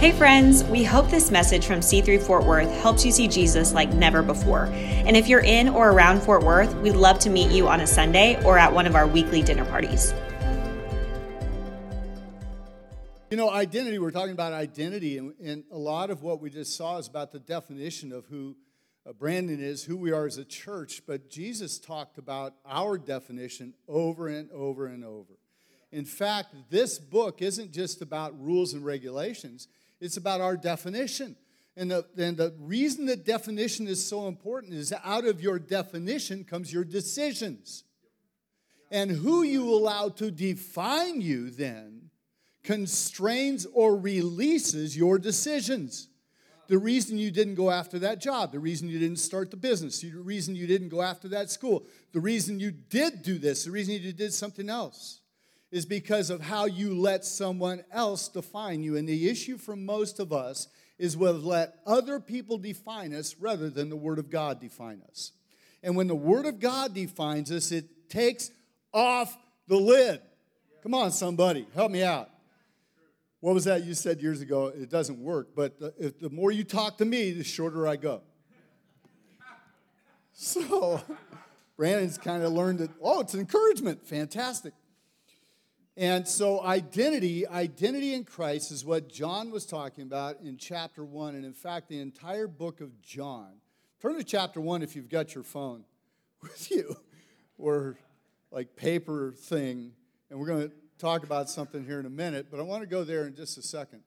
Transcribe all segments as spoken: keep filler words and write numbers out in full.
Hey friends, we hope this message from C three Fort Worth helps you see Jesus like never before. And if you're in or around Fort Worth, we'd love to meet you on a Sunday or at one of our weekly dinner parties. You know, identity, we're talking about identity, and, and a lot of what we just saw is about the definition of who uh, Brandon is, who we are as a church, but Jesus talked about our definition over and over and over. In fact, this book isn't just about rules and regulations. It's about our definition. And the, and the reason that definition is so important is out of your definition comes your decisions. And who you allow to define you then constrains or releases your decisions. The reason you didn't go after that job, the reason you didn't start the business, the reason you didn't go after that school, the reason you did do this, the reason you did something else, is because of how you let someone else define you. And the issue for most of us is we've let other people define us rather than the Word of God define us. And when the Word of God defines us, it takes off the lid. Come on, somebody, help me out. What was that you said years ago? It doesn't work, but the, if the more you talk to me, the shorter I go. So Brandon's kind of learned that, oh, it's an encouragement, fantastic. And so identity, identity in Christ is what John was talking about in chapter one. And in fact, the entire book of John. Turn to chapter one if you've got your phone with you or like paper thing. And we're going to talk about something here in a minute, but I want to go there in just a second.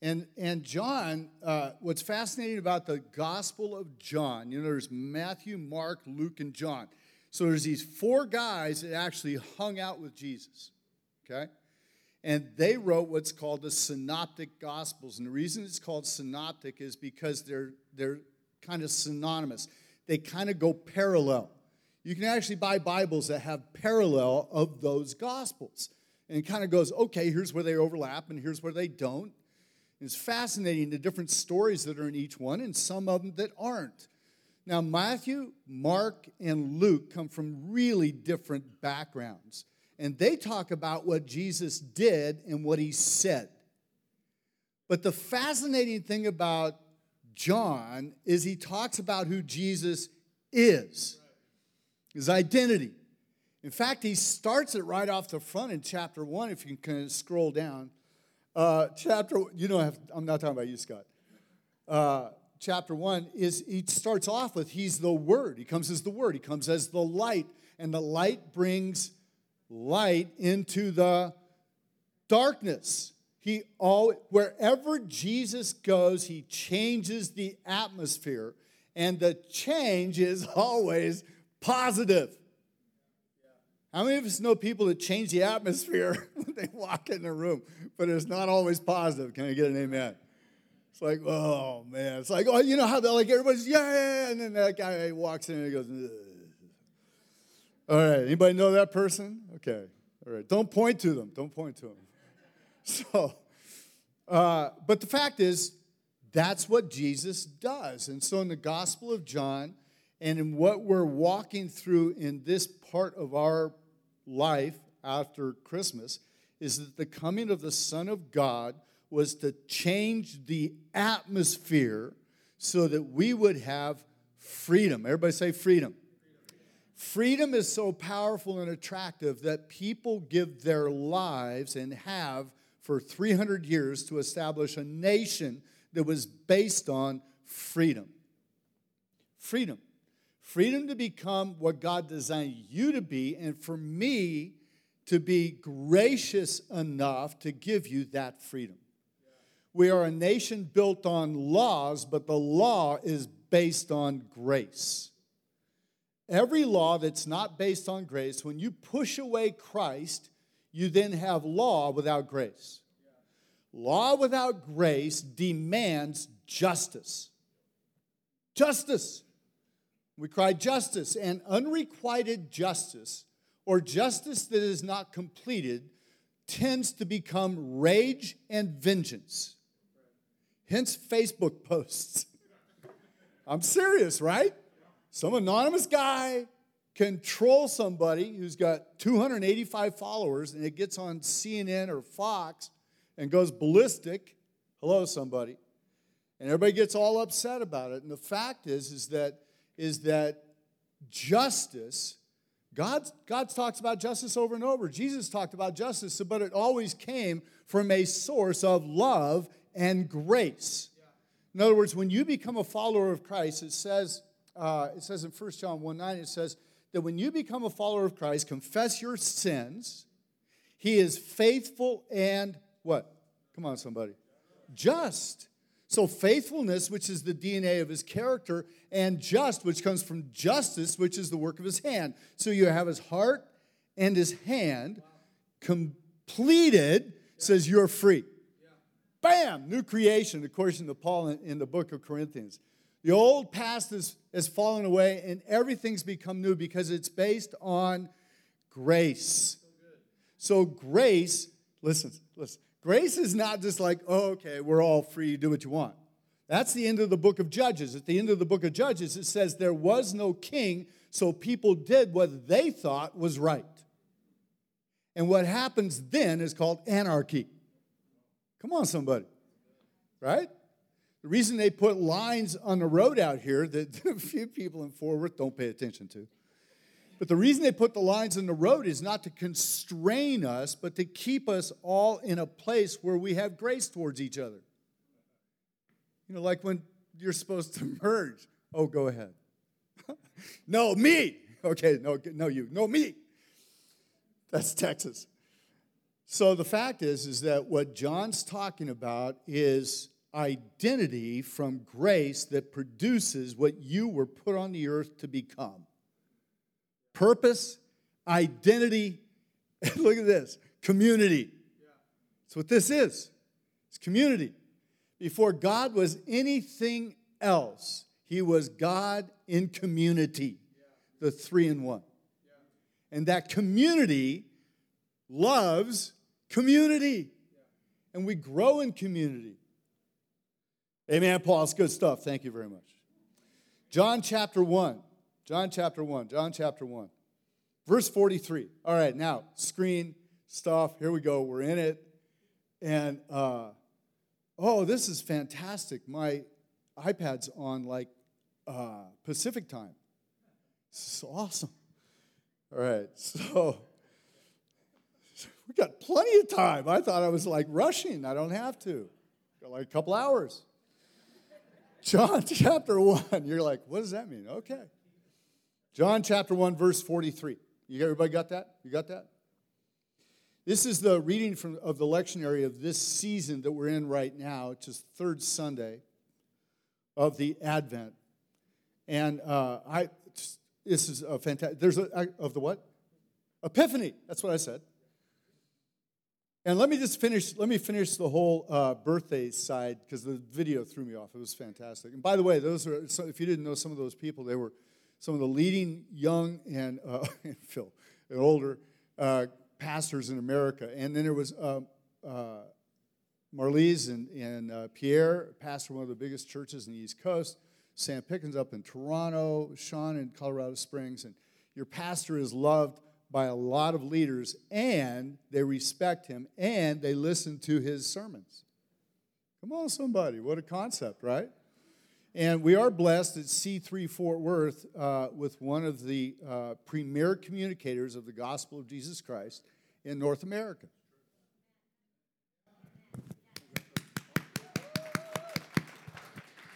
And, and John, uh, what's fascinating about the Gospel of John, you know, there's Matthew, Mark, Luke, and John. So there's these four guys that actually hung out with Jesus, okay? And they wrote what's called the Synoptic Gospels. And the reason it's called synoptic is because they're they're kind of synonymous. They kind of go parallel. You can actually buy Bibles that have parallel of those Gospels. And it kind of goes, okay, here's where they overlap and here's where they don't. And it's fascinating, the different stories that are in each one and some of them that aren't. Now, Matthew, Mark, and Luke come from really different backgrounds. And they talk about what Jesus did and what he said. But the fascinating thing about John is he talks about who Jesus is, his identity. In fact, he starts it right off the front in chapter one, if you can kind of scroll down. Uh, chapter, you don't have, I'm not talking about you, Scott. Uh Chapter one is it starts off with he's the Word. He comes as the Word. He comes as the light. And the light brings light into the darkness. He always, wherever Jesus goes, he changes the atmosphere. And the change is always positive. How many of us know people that change the atmosphere when they walk in the room? But it's not always positive. Can I get an amen? It's like, oh, man. It's like, oh, you know how they're like, everybody's, yeah, yeah, yeah. And then that guy walks in and he goes, ugh. All right, anybody know that person? Okay, all right. Don't point to them. Don't point to them. So, uh, but the fact is, that's what Jesus does. And so in the Gospel of John and in what we're walking through in this part of our life after Christmas is that the coming of the Son of God was to change the atmosphere so that we would have freedom. Everybody say freedom. Freedom is so powerful and attractive that people give their lives and have for three hundred years to establish a nation that was based on freedom. Freedom. Freedom to become what God designed you to be, and for me to be gracious enough to give you that freedom. We are a nation built on laws, but the law is based on grace. Every law that's not based on grace, when you push away Christ, you then have law without grace. Law without grace demands justice. Justice. We cry justice, and unrequited justice, or justice that is not completed, tends to become rage and vengeance. Hence Facebook posts. I'm serious, right? Some anonymous guy controls somebody who's got two hundred eighty-five followers, and it gets on C N N or Fox and goes ballistic Hello, somebody. And everybody gets all upset about it. And the fact is, is that, is that justice, God, God talks about justice over and over. Jesus talked about justice, but it always came from a source of love and grace. In other words, when you become a follower of Christ, it says, uh, it says in First John one nine, it says that when you become a follower of Christ, confess your sins. He is faithful and what? Come on, somebody. Just. So faithfulness, which is the D N A of his character, and just, which comes from justice, which is the work of his hand. So you have his heart and his hand completed, yeah. Says you're free. Yeah. Bam! New creation, according to Paul in, in the book of Corinthians. The old past is, has fallen away, and everything's become new because it's based on grace. So grace, listen, listen. Grace is not just like, oh, okay, we're all free, you do what you want. That's the end of the book of Judges. At the end of the book of Judges, it says there was no king, so people did what they thought was right. And what happens then is called anarchy. Come on, somebody. Right? The reason they put lines on the road out here that a few people in Fort Worth don't pay attention to. But the reason they put the lines in the road is not to constrain us, but to keep us all in a place where we have grace towards each other. You know, like when you're supposed to merge. Oh, go ahead. No, me. Okay, no, no, you. No, me. That's Texas. So the fact is, is that what John's talking about is identity from grace that produces what you were put on the earth to become. Purpose, identity, and look at this, community. Yeah. That's what this is. It's community. Before God was anything else, he was God in community, yeah. The three in one. Yeah. And that community loves community. Yeah. And we grow in community. Amen, Paul. It's good stuff. Thank you very much. John chapter one. John chapter one, John chapter one, verse forty-three. All right, now, screen stuff. Here we go. We're in it. And, uh, oh, this is fantastic. My iPad's on, like, uh, Pacific time. This is awesome. All right, so we got plenty of time. I thought I was, like, rushing. I don't have to. Got, like, a couple hours. John chapter one. You're like, what does that mean? Okay. John chapter one, verse forty-three. You everybody got that? You got that? This is the reading from of the lectionary of this season that we're in right now. It's just third Sunday of the Advent. And uh, I, this is a fantastic, there's a, I, of the what? Epiphany. That's what I said. And let me just finish, let me finish the whole uh, birthday side because the video threw me off. It was fantastic. And by the way, those are, so if you didn't know some of those people, they were some of the leading young and, uh, and Phil, and older uh, pastors in America. And then there was uh, uh, Marlies and, and uh, Pierre, pastor of one of the biggest churches in the East Coast, Sam Pickens up in Toronto, Sean in Colorado Springs. And your pastor is loved by a lot of leaders, and they respect him, and they listen to his sermons. Come on, somebody. What a concept, right? And we are blessed at C three Fort Worth uh, with one of the uh, premier communicators of the gospel of Jesus Christ in North America.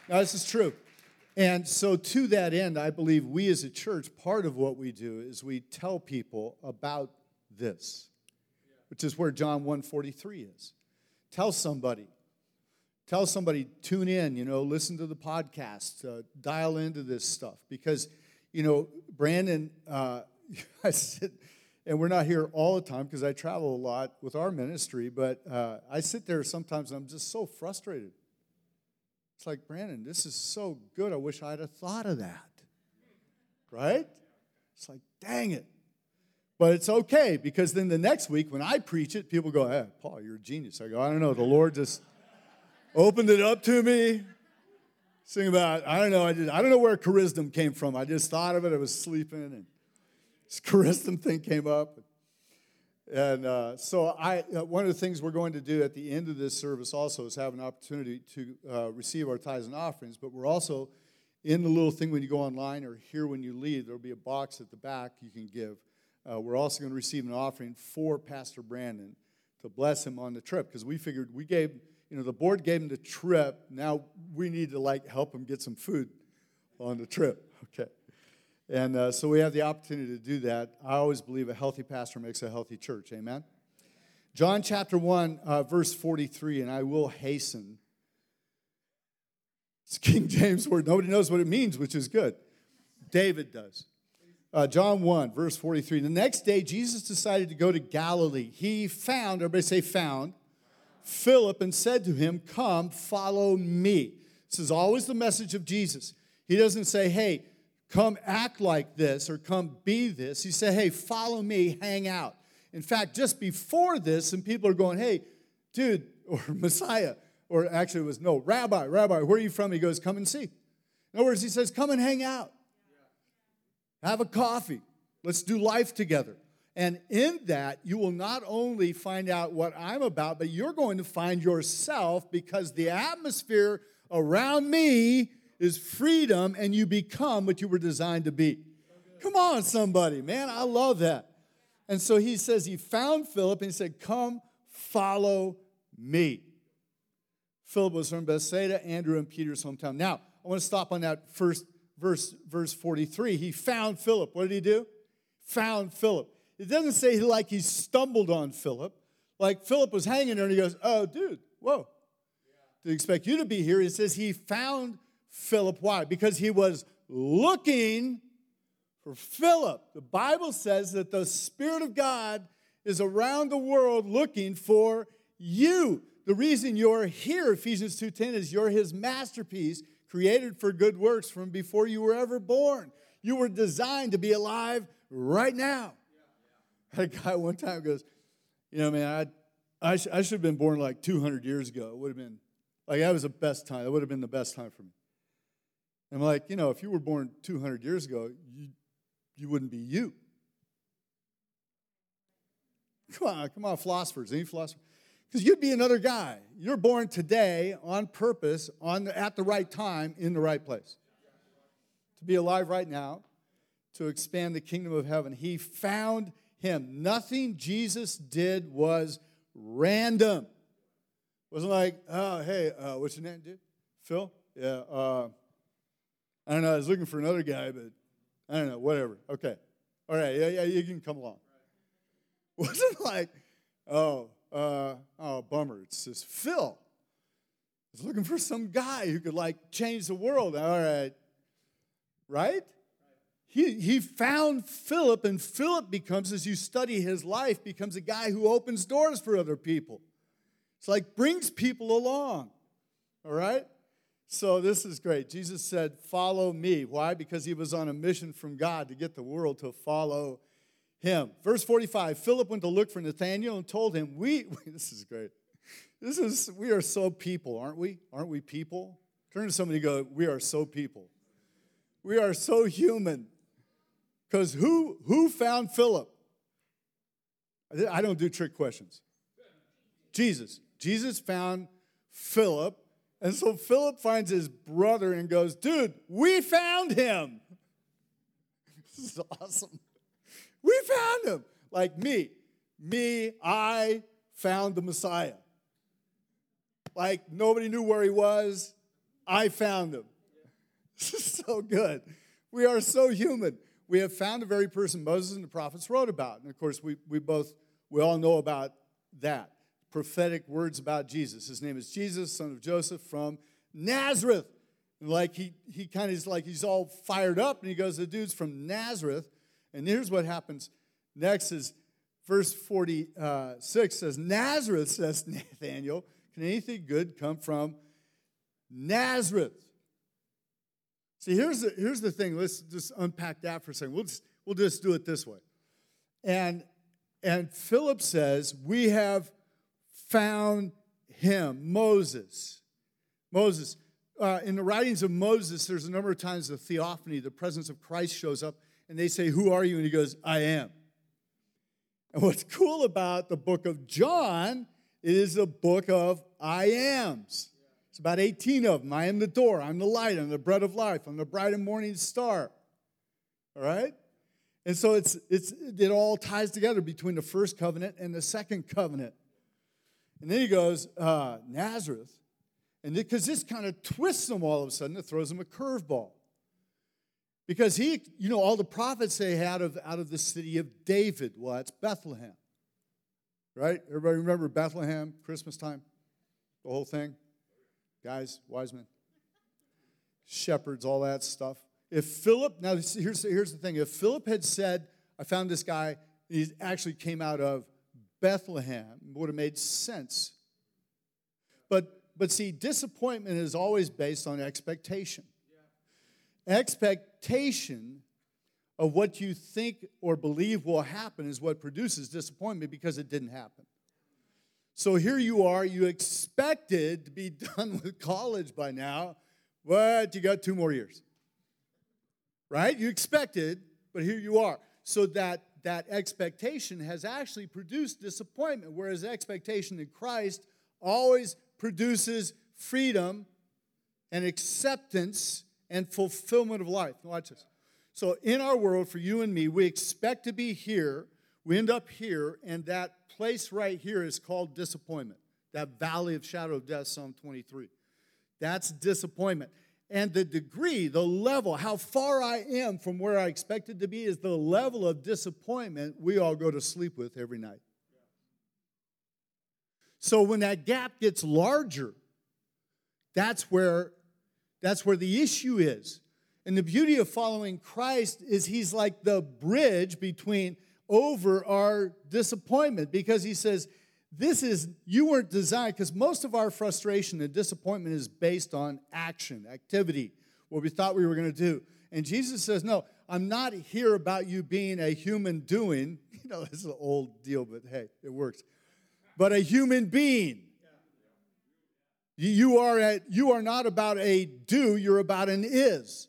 Now, this is true. And so to that end, I believe we as a church, part of what we do is we tell people about this, which is where John one forty-three is. Tell somebody. Tell somebody, tune in, you know, listen to the podcast, uh, dial into this stuff. Because, you know, Brandon, uh, I sit, and we're not here all the time because I travel a lot with our ministry, but uh, I sit there sometimes and I'm just so frustrated. It's like, Brandon, this is so good. I wish I'd have thought of that, right? It's like, dang it. But it's okay because then the next week when I preach it, people go, hey, Paul, you're a genius. I go, I don't know, the Lord just opened it up to me. Sing about, I don't know, I, did, I don't know where charisma came from. I just thought of it. I was sleeping, and this charisma thing came up. And uh, so I, uh, one of the things we're going to do at the end of this service also is have an opportunity to uh, receive our tithes and offerings, but we're also in the little thing when you go online or here when you leave, there'll be a box at the back you can give. Uh, we're also going to receive an offering for Pastor Brandon to bless him on the trip, because we figured we gave, you know, the board gave him the trip. Now we need to, like, help him get some food on the trip, okay? And uh, so we have the opportunity to do that. I always believe a healthy pastor makes a healthy church. Amen? John chapter one, uh, verse forty-three, and I will hasten. It's King James word. Nobody knows what it means, which is good. David does. Uh, John one, verse forty-three. The next day, Jesus decided to go to Galilee. He found, everybody say found, Philip, and said to him, "Come, follow me." This is always the message of Jesus. He doesn't say, "Hey, come act like this," or "come be this." He said, "Hey, follow me, hang out." In fact, just before this, some people are going, "Hey, dude," or "Messiah," or actually it was, no, "Rabbi, Rabbi, where are you from?" He goes, "Come and see." In other words, he says, come and hang out. Have a coffee. Let's do life together. And in that, you will not only find out what I'm about, but you're going to find yourself, because the atmosphere around me is freedom, and you become what you were designed to be. Come on, somebody, man. I love that. And so he says he found Philip, and he said, "Come, follow me." Philip was from Bethsaida, Andrew and Peter's hometown. Now, I want to stop on that first verse, verse forty-three. He found Philip. What did he do? Found Philip. It doesn't say like he stumbled on Philip. Like Philip was hanging there, and he goes, "Oh, dude, whoa. Didn't expect you to be here." It says he found Philip. Why? Because he was looking for Philip. The Bible says that the Spirit of God is around the world looking for you. The reason you're here, Ephesians two ten, is you're his masterpiece, created for good works from before you were ever born. You were designed to be alive right now. I had a guy one time goes, "You know, man, I, I, sh- I should have been born like two hundred years ago. It would have been, like, that was the best time. That would have been the best time for me." I'm like, you know, if you were born two hundred years ago, you, you wouldn't be you. Come on, come on, philosophers, any philosophers? Because you'd be another guy. You're born today on purpose, on the, at the right time, in the right place. To be alive right now, to expand the kingdom of heaven. He found him. Nothing Jesus did was random. It wasn't like, "Oh, hey, uh, what's your name, dude? Phil? Yeah, uh, I don't know, I was looking for another guy, but I don't know, whatever. Okay. All right, yeah, yeah, you can come along." It wasn't like, oh, uh, oh, bummer. It's just Phil. I was looking for some guy who could, like, change the world. All right. Right? He he found Philip, and Philip becomes, as you study his life, becomes a guy who opens doors for other people. It's like brings people along. All right? So this is great. Jesus said, "Follow me." Why? Because he was on a mission from God to get the world to follow him. Verse forty-five, Philip went to look for Nathanael and told him, we, this is great. This is, we are so people, aren't we? Aren't we people? Turn to somebody and go, "We are so people." We are so human. Because who, who found Philip? I don't do trick questions. Jesus. Jesus found Philip. And so Philip finds his brother and goes, "Dude, we found him." This is awesome. We found him. Like me. Me, I found the Messiah. Like nobody knew where he was. I found him. This is so good. We are so human. We have found the very person Moses and the prophets wrote about. And, of course, we, we both, we all know about that. Prophetic words about Jesus. His name is Jesus, son of Joseph, from Nazareth. And like he he kind of is like he's all fired up, and he goes, "The dude's from Nazareth." And here's what happens next is verse forty-six says, "Nazareth," says Nathanael, "can anything good come from Nazareth?" See, here's the here's the thing. Let's just unpack that for a second. We'll just we'll just do it this way. And and Philip says, "We have found him." Moses. Moses. Uh, in the writings of Moses, there's a number of times the theophany, the presence of Christ shows up, and they say, "Who are you?" And he goes, "I am." And what's cool about the book of John is a book of I ams. It's about eighteen of them. I am the door. I'm the light. I'm the bread of life. I'm the bright and morning star. All right? And so it's it's it all ties together between the first covenant and the second covenant. And then he goes, uh, Nazareth. And because this kind of twists them all of a sudden. It throws them a curveball. Because he, you know, all the prophets they had of, out of the city of David. Well, it's Bethlehem. Right? Everybody remember Bethlehem, Christmas time? The whole thing? Guys, wise men, shepherds, all that stuff. If Philip, now here's, here's the thing. If Philip had said, I found this guy, he actually came out of Bethlehem, it would have made sense. But But see, disappointment is always based on expectation. Yeah. Expectation of what you think or believe will happen is what produces disappointment because it didn't happen. So here you are, you expected to be done with college by now, but you got two more years. Right? You expected, but here you are. So that, that expectation has actually produced disappointment, whereas expectation in Christ always produces freedom and acceptance and fulfillment of life. Watch this. So in our world, for you and me, we expect to be here. We end up here, and that place right here is called disappointment. That valley of shadow of death, Psalm twenty-three. That's disappointment. And the degree, the level, how far I am from where I expected to be is the level of disappointment we all go to sleep with every night. So when that gap gets larger, that's where, that's where the issue is. And the beauty of following Christ is he's like the bridge between over our disappointment, because he says, this is, you weren't designed, because most of our frustration and disappointment is based on action, activity, what we thought we were going to do. And Jesus says, no, I'm not here about you being a human doing. You know, this is an old deal, but hey, it works. But a human being. You are at, you are not about a do, you're about an is.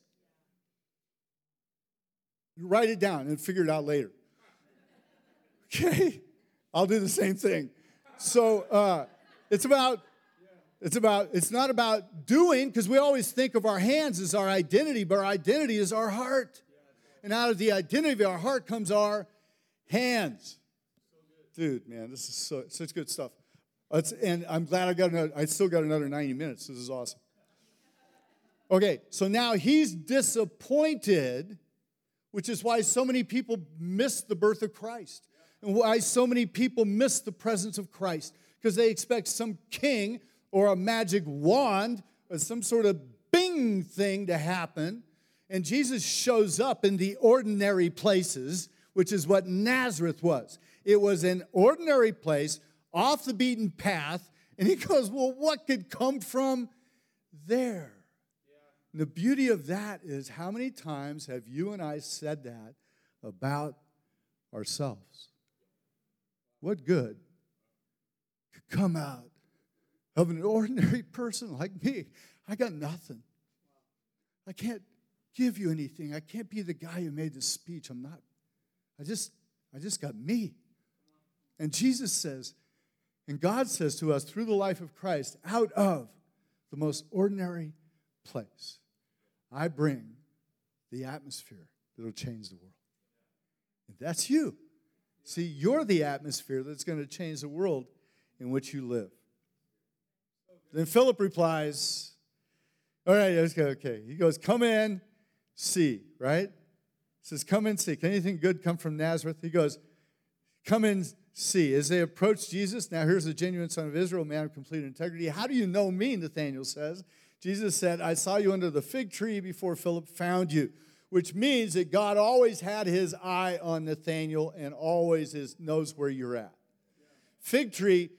You write it down and figure it out later. Okay? I'll do the same thing. So uh, it's about, it's about, it's not about doing, because we always think of our hands as our identity, but our identity is our heart. And out of the identity of our heart comes our hands. Dude, man, this is so, such good stuff. It's, and I'm glad I got another, I still got another ninety minutes. This is awesome. Okay, so now he's disappointed, which is why so many people miss the birth of Christ and why so many people miss the presence of Christ, because they expect some king or a magic wand or some sort of bing thing to happen, and Jesus shows up in the ordinary places, which is what Nazareth was. It was an ordinary place, off the beaten path, and he goes, well, what could come from there? Yeah. The beauty of that is, how many times have you and I said that about ourselves? What good could come out of an ordinary person like me? I got nothing. I can't give you anything. I can't be the guy who made the speech. I'm not. I just, I just got me. And Jesus says, and God says to us through the life of Christ, out of the most ordinary place, I bring the atmosphere that will change the world. And that's you. See, you're the atmosphere that's going to change the world in which you live. Then Philip replies, all right, let's go, okay. He goes, come in, see, right? He says, come and see. Can anything good come from Nazareth? He goes, come and see. As they approached Jesus, now here's a genuine son of Israel, man of complete integrity. How do you know me, Nathanael says. Jesus said, I saw you under the fig tree before Philip found you, which means that God always had his eye on Nathanael and always is, knows where you're at. Fig tree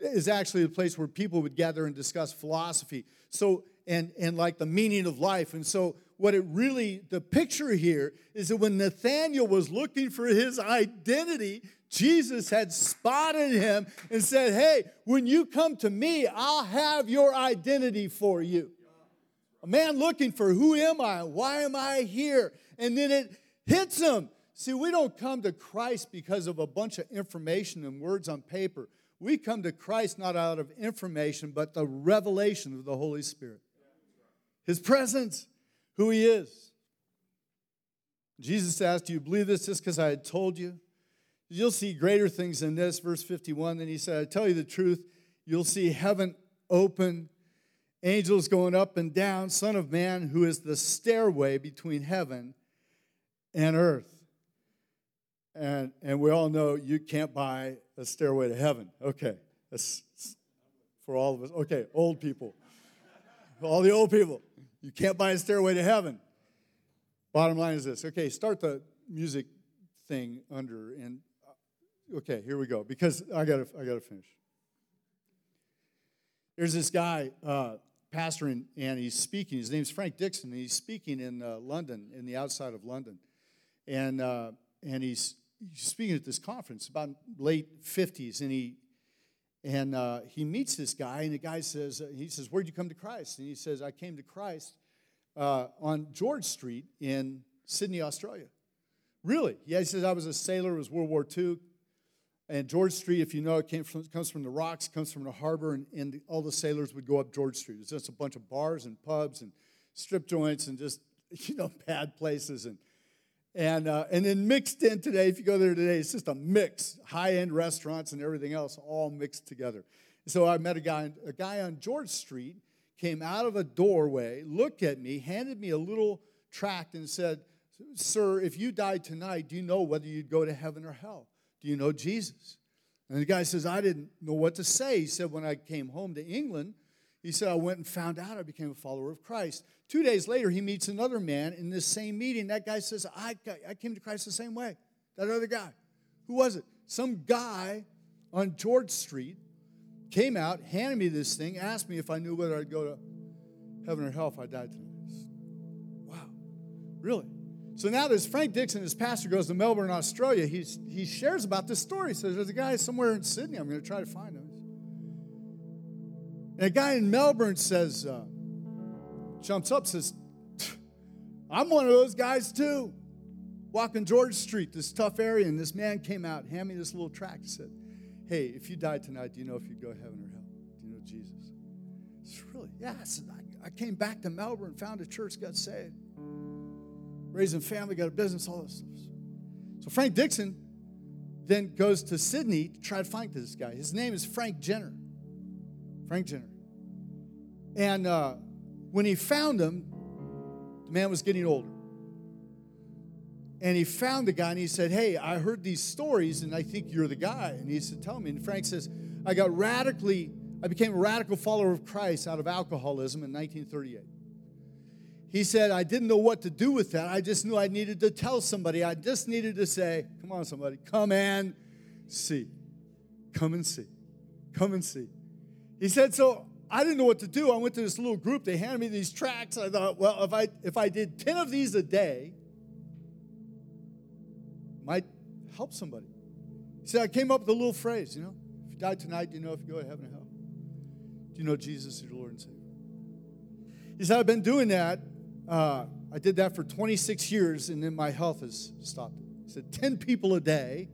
is actually the place where people would gather and discuss philosophy. So, and, and like the meaning of life. And so what it really, the picture here is that when Nathanael was looking for his identity, Jesus had spotted him and said, hey, when you come to me, I'll have your identity for you. A man looking for who am I? Why am I here? And then it hits him. See, we don't come to Christ because of a bunch of information and words on paper. We come to Christ not out of information, but the revelation of the Holy Spirit. His presence, who He is. Jesus asked, do you believe this just because I had told you? You'll see greater things than this, verse fifty-one. Then He said, I tell you the truth, you'll see heaven open, angels going up and down, Son of Man, who is the stairway between heaven and earth. And and we all know you can't buy a stairway to heaven. Okay, that's for all of us. Okay, old people. All the old people. You can't buy a stairway to heaven. Bottom line is this. Okay, start the music thing under. And okay, here we go. Because I gotta I gotta finish. There's this guy, uh, pastor, and, and he's speaking. His name's Frank Dixon. And he's speaking in uh, London, in the outside of London, and uh, and he's speaking at this conference about late fifties. And he and uh, he meets this guy, and the guy says, he says, "Where'd you come to Christ?" And he says, "I came to Christ uh, on George Street in Sydney, Australia." Really? Yeah, he says, I was a sailor. It was World War Two. And George Street, if you know, it came from, comes from the rocks, comes from the harbor, and, and the, all the sailors would go up George Street. It's just a bunch of bars and pubs and strip joints and just, you know, bad places. And and uh, and then mixed in today, if you go there today, it's just a mix, high-end restaurants and everything else all mixed together. So I met a guy, a guy on George Street, came out of a doorway, looked at me, handed me a little tract and said, "Sir, if you died tonight, do you know whether you'd go to heaven or hell? Do you know Jesus?" And the guy says, I didn't know what to say. He said, when I came home to England, he said, I went and found out I became a follower of Christ. Two days later, he meets another man in this same meeting. That guy says, I, I came to Christ the same way. That other guy. Who was it? Some guy on George Street came out, handed me this thing, asked me if I knew whether I'd go to heaven or hell if I died tonight. Wow. Really? So now there's Frank Dixon, his pastor, goes to Melbourne, Australia. He's, he shares about this story. He says, there's a guy somewhere in Sydney. I'm going to try to find him. And a guy in Melbourne says, uh, jumps up, says, I'm one of those guys too. Walking George Street, this tough area, and this man came out, handed me this little tract, said, hey, if you died tonight, do you know if you'd go to heaven or hell? Do you know Jesus? It's really, yeah. I said, I, I came back to Melbourne, found a church, got saved. Raising family, got a business, all this stuff. So Frank Dixon then goes to Sydney to try to find this guy. His name is Frank Jenner. Frank Jenner. And uh, when he found him, the man was getting older. And he found the guy, and he said, hey, I heard these stories, and I think you're the guy. And he said, tell me. And Frank says, I got radically, I became a radical follower of Christ out of alcoholism in nineteen thirty-eight. He said, I didn't know what to do with that. I just knew I needed to tell somebody. I just needed to say, come on, somebody, come and see. Come and see. Come and see. He said, so I didn't know what to do. I went to this little group. They handed me these tracts. I thought, well, if I if I did ten of these a day, it might help somebody. He said, I came up with a little phrase, you know, if you die tonight, do you know if you go to heaven or hell? Do you know Jesus is your Lord and Savior? He said, I've been doing that. Uh, I did that for twenty-six years, and then my health has stopped. He said, ten people a day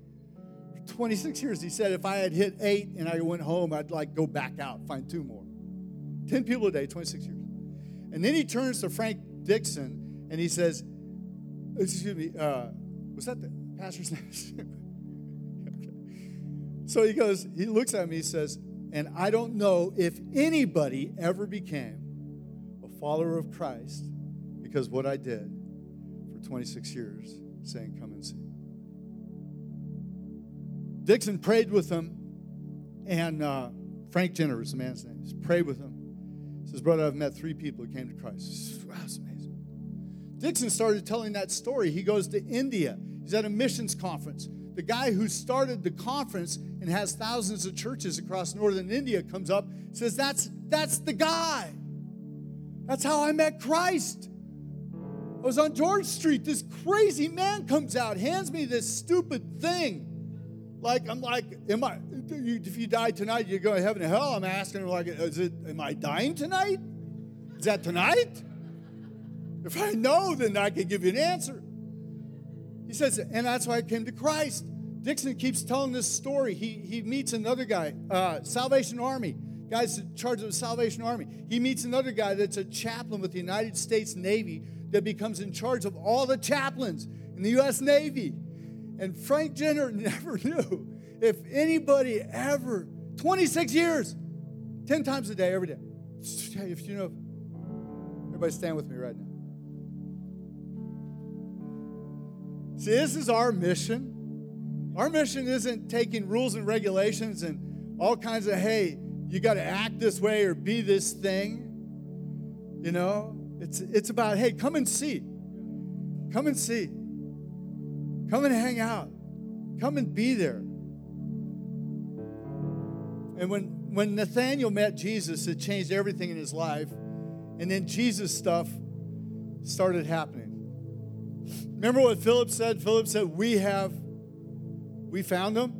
for twenty-six years. He said, if I had hit eight and I went home, I'd like go back out, find two more. ten people a day, twenty-six years. And then he turns to Frank Dixon, and he says, excuse me, uh, was that the pastor's name? Okay. So he goes, he looks at me, he says, and I don't know if anybody ever became a follower of Christ because what I did for twenty-six years, saying, come and see. Dixon prayed with him, and uh, Frank Jenner is the man's name. He prayed with him. He says, brother, I've met three people who came to Christ. Wow, that's amazing. Dixon started telling that story. He goes to India. He's at a missions conference. The guy who started the conference and has thousands of churches across northern India comes up, says, that's that's the guy. That's how I met Christ. I was on George Street. This crazy man comes out, hands me this stupid thing. Like, I'm like, am I? If you die tonight, you're going to heaven and hell. I'm asking him, like, is it? Am I dying tonight? Is that tonight? If I know, then I can give you an answer. He says, and that's why I came to Christ. Dixon keeps telling this story. He he meets another guy, uh, Salvation Army. Guy's in charge of the Salvation Army. He meets another guy that's a chaplain with the United States Navy that becomes in charge of all the chaplains in the U S Navy. And Frank Jenner never knew if anybody ever, twenty-six years, ten times a day, every day. If you know, everybody stand with me right now. See, this is our mission. Our mission isn't taking rules and regulations and all kinds of, hey, you got to act this way or be this thing. You know, it's it's about, hey, come and see. Come and see. Come and hang out. Come and be there. And when, when Nathanael met Jesus, it changed everything in his life. And then Jesus stuff started happening. Remember what Philip said? Philip said, we have, we found him.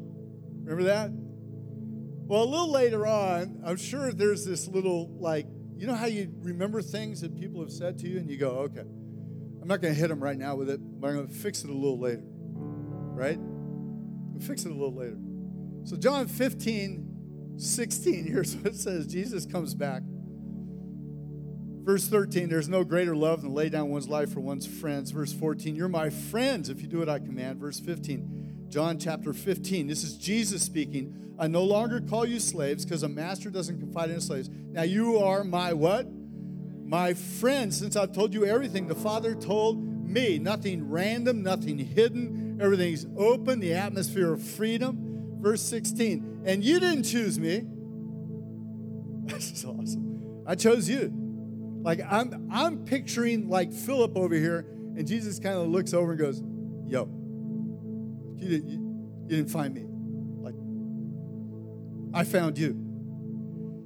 Remember that? Well, a little later on, I'm sure there's this little, like, you know how you remember things that people have said to you and you go, okay, I'm not going to hit them right now with it, but I'm going to fix it a little later, right? We'll fix it a little later. So John fifteen, sixteen, here's what it says. Jesus comes back. Verse thirteen, there's no greater love than lay down one's life for one's friends. Verse fourteen, you're my friends if you do what I command. Verse fifteen, John chapter fifteen, this is Jesus speaking. I no longer call you slaves because a master doesn't confide in slaves. Now you are my what? My friends, since I've told you everything the Father told me. Nothing random, nothing hidden. Everything's open, the atmosphere of freedom. Verse sixteen, and you didn't choose me. This is awesome. I chose you. Like I'm I'm picturing like Philip over here, and Jesus kind of looks over and goes, yo, you didn't, you, you didn't find me. I found you.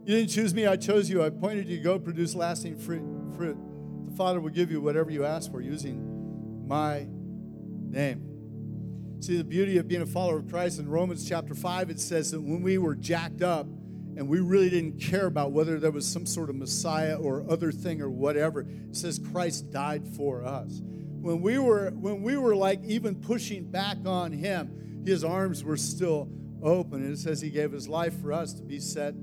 You didn't choose me, I chose you. I appointed you to go produce lasting fruit. The Father will give you whatever you ask for using my name. See, the beauty of being a follower of Christ, in Romans chapter five, it says that when we were jacked up and we really didn't care about whether there was some sort of Messiah or other thing or whatever, it says Christ died for us. When we were, when we were like even pushing back on him, his arms were still open. And it says he gave his life for us to be set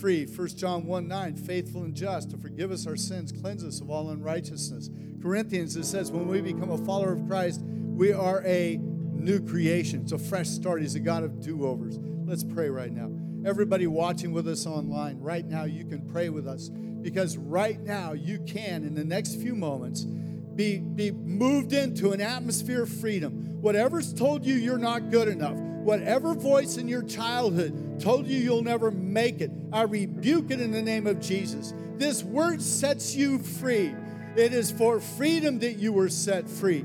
free. First John one nine, faithful and just to forgive us our sins, cleanse us of all unrighteousness. Corinthians, it says when we become a follower of Christ, we are a new creation. It's a fresh start. He's a God of do-overs. Let's pray right now. Everybody watching with us online, right now you can pray with us, because right now you can, in the next few moments, be, be moved into an atmosphere of freedom. Whatever's told you you're not good enough, whatever voice in your childhood told you you'll never make it, I rebuke it in the name of Jesus. This word sets you free. It is for freedom that you were set free.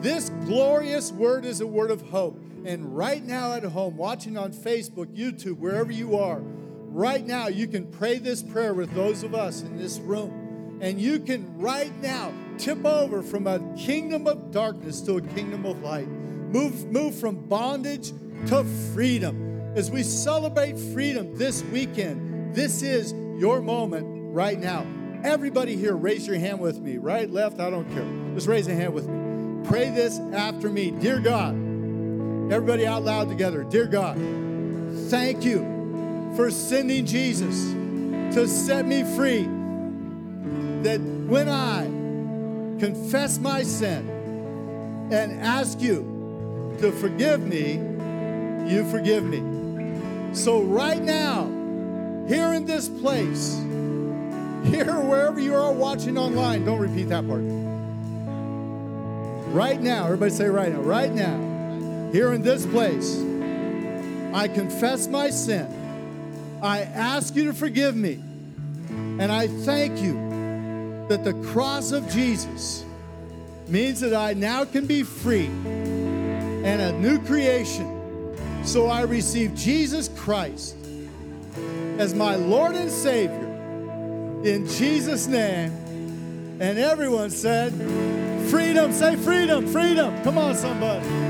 This glorious word is a word of hope. And right now at home, watching on Facebook, YouTube, wherever you are, right now you can pray this prayer with those of us in this room. And you can right now tip over from a kingdom of darkness to a kingdom of light. Move, move from bondage to freedom. As we celebrate freedom this weekend, this is your moment right now. Everybody here, raise your hand with me. Right, left, I don't care. Just raise a hand with me. Pray this after me. Dear God, everybody out loud together. Dear God, thank you for sending Jesus to set me free, that when I confess my sin and ask you to forgive me, you forgive me. So right now, here in this place, here wherever you are watching online, don't repeat that part. Right now, everybody say right now, right now, here in this place, I confess my sin. I ask you to forgive me. And I thank you that the cross of Jesus means that I now can be free and a new creation. So I receive Jesus Christ as my Lord and Savior in Jesus' name. And everyone said, freedom, say freedom, freedom. Come on, somebody.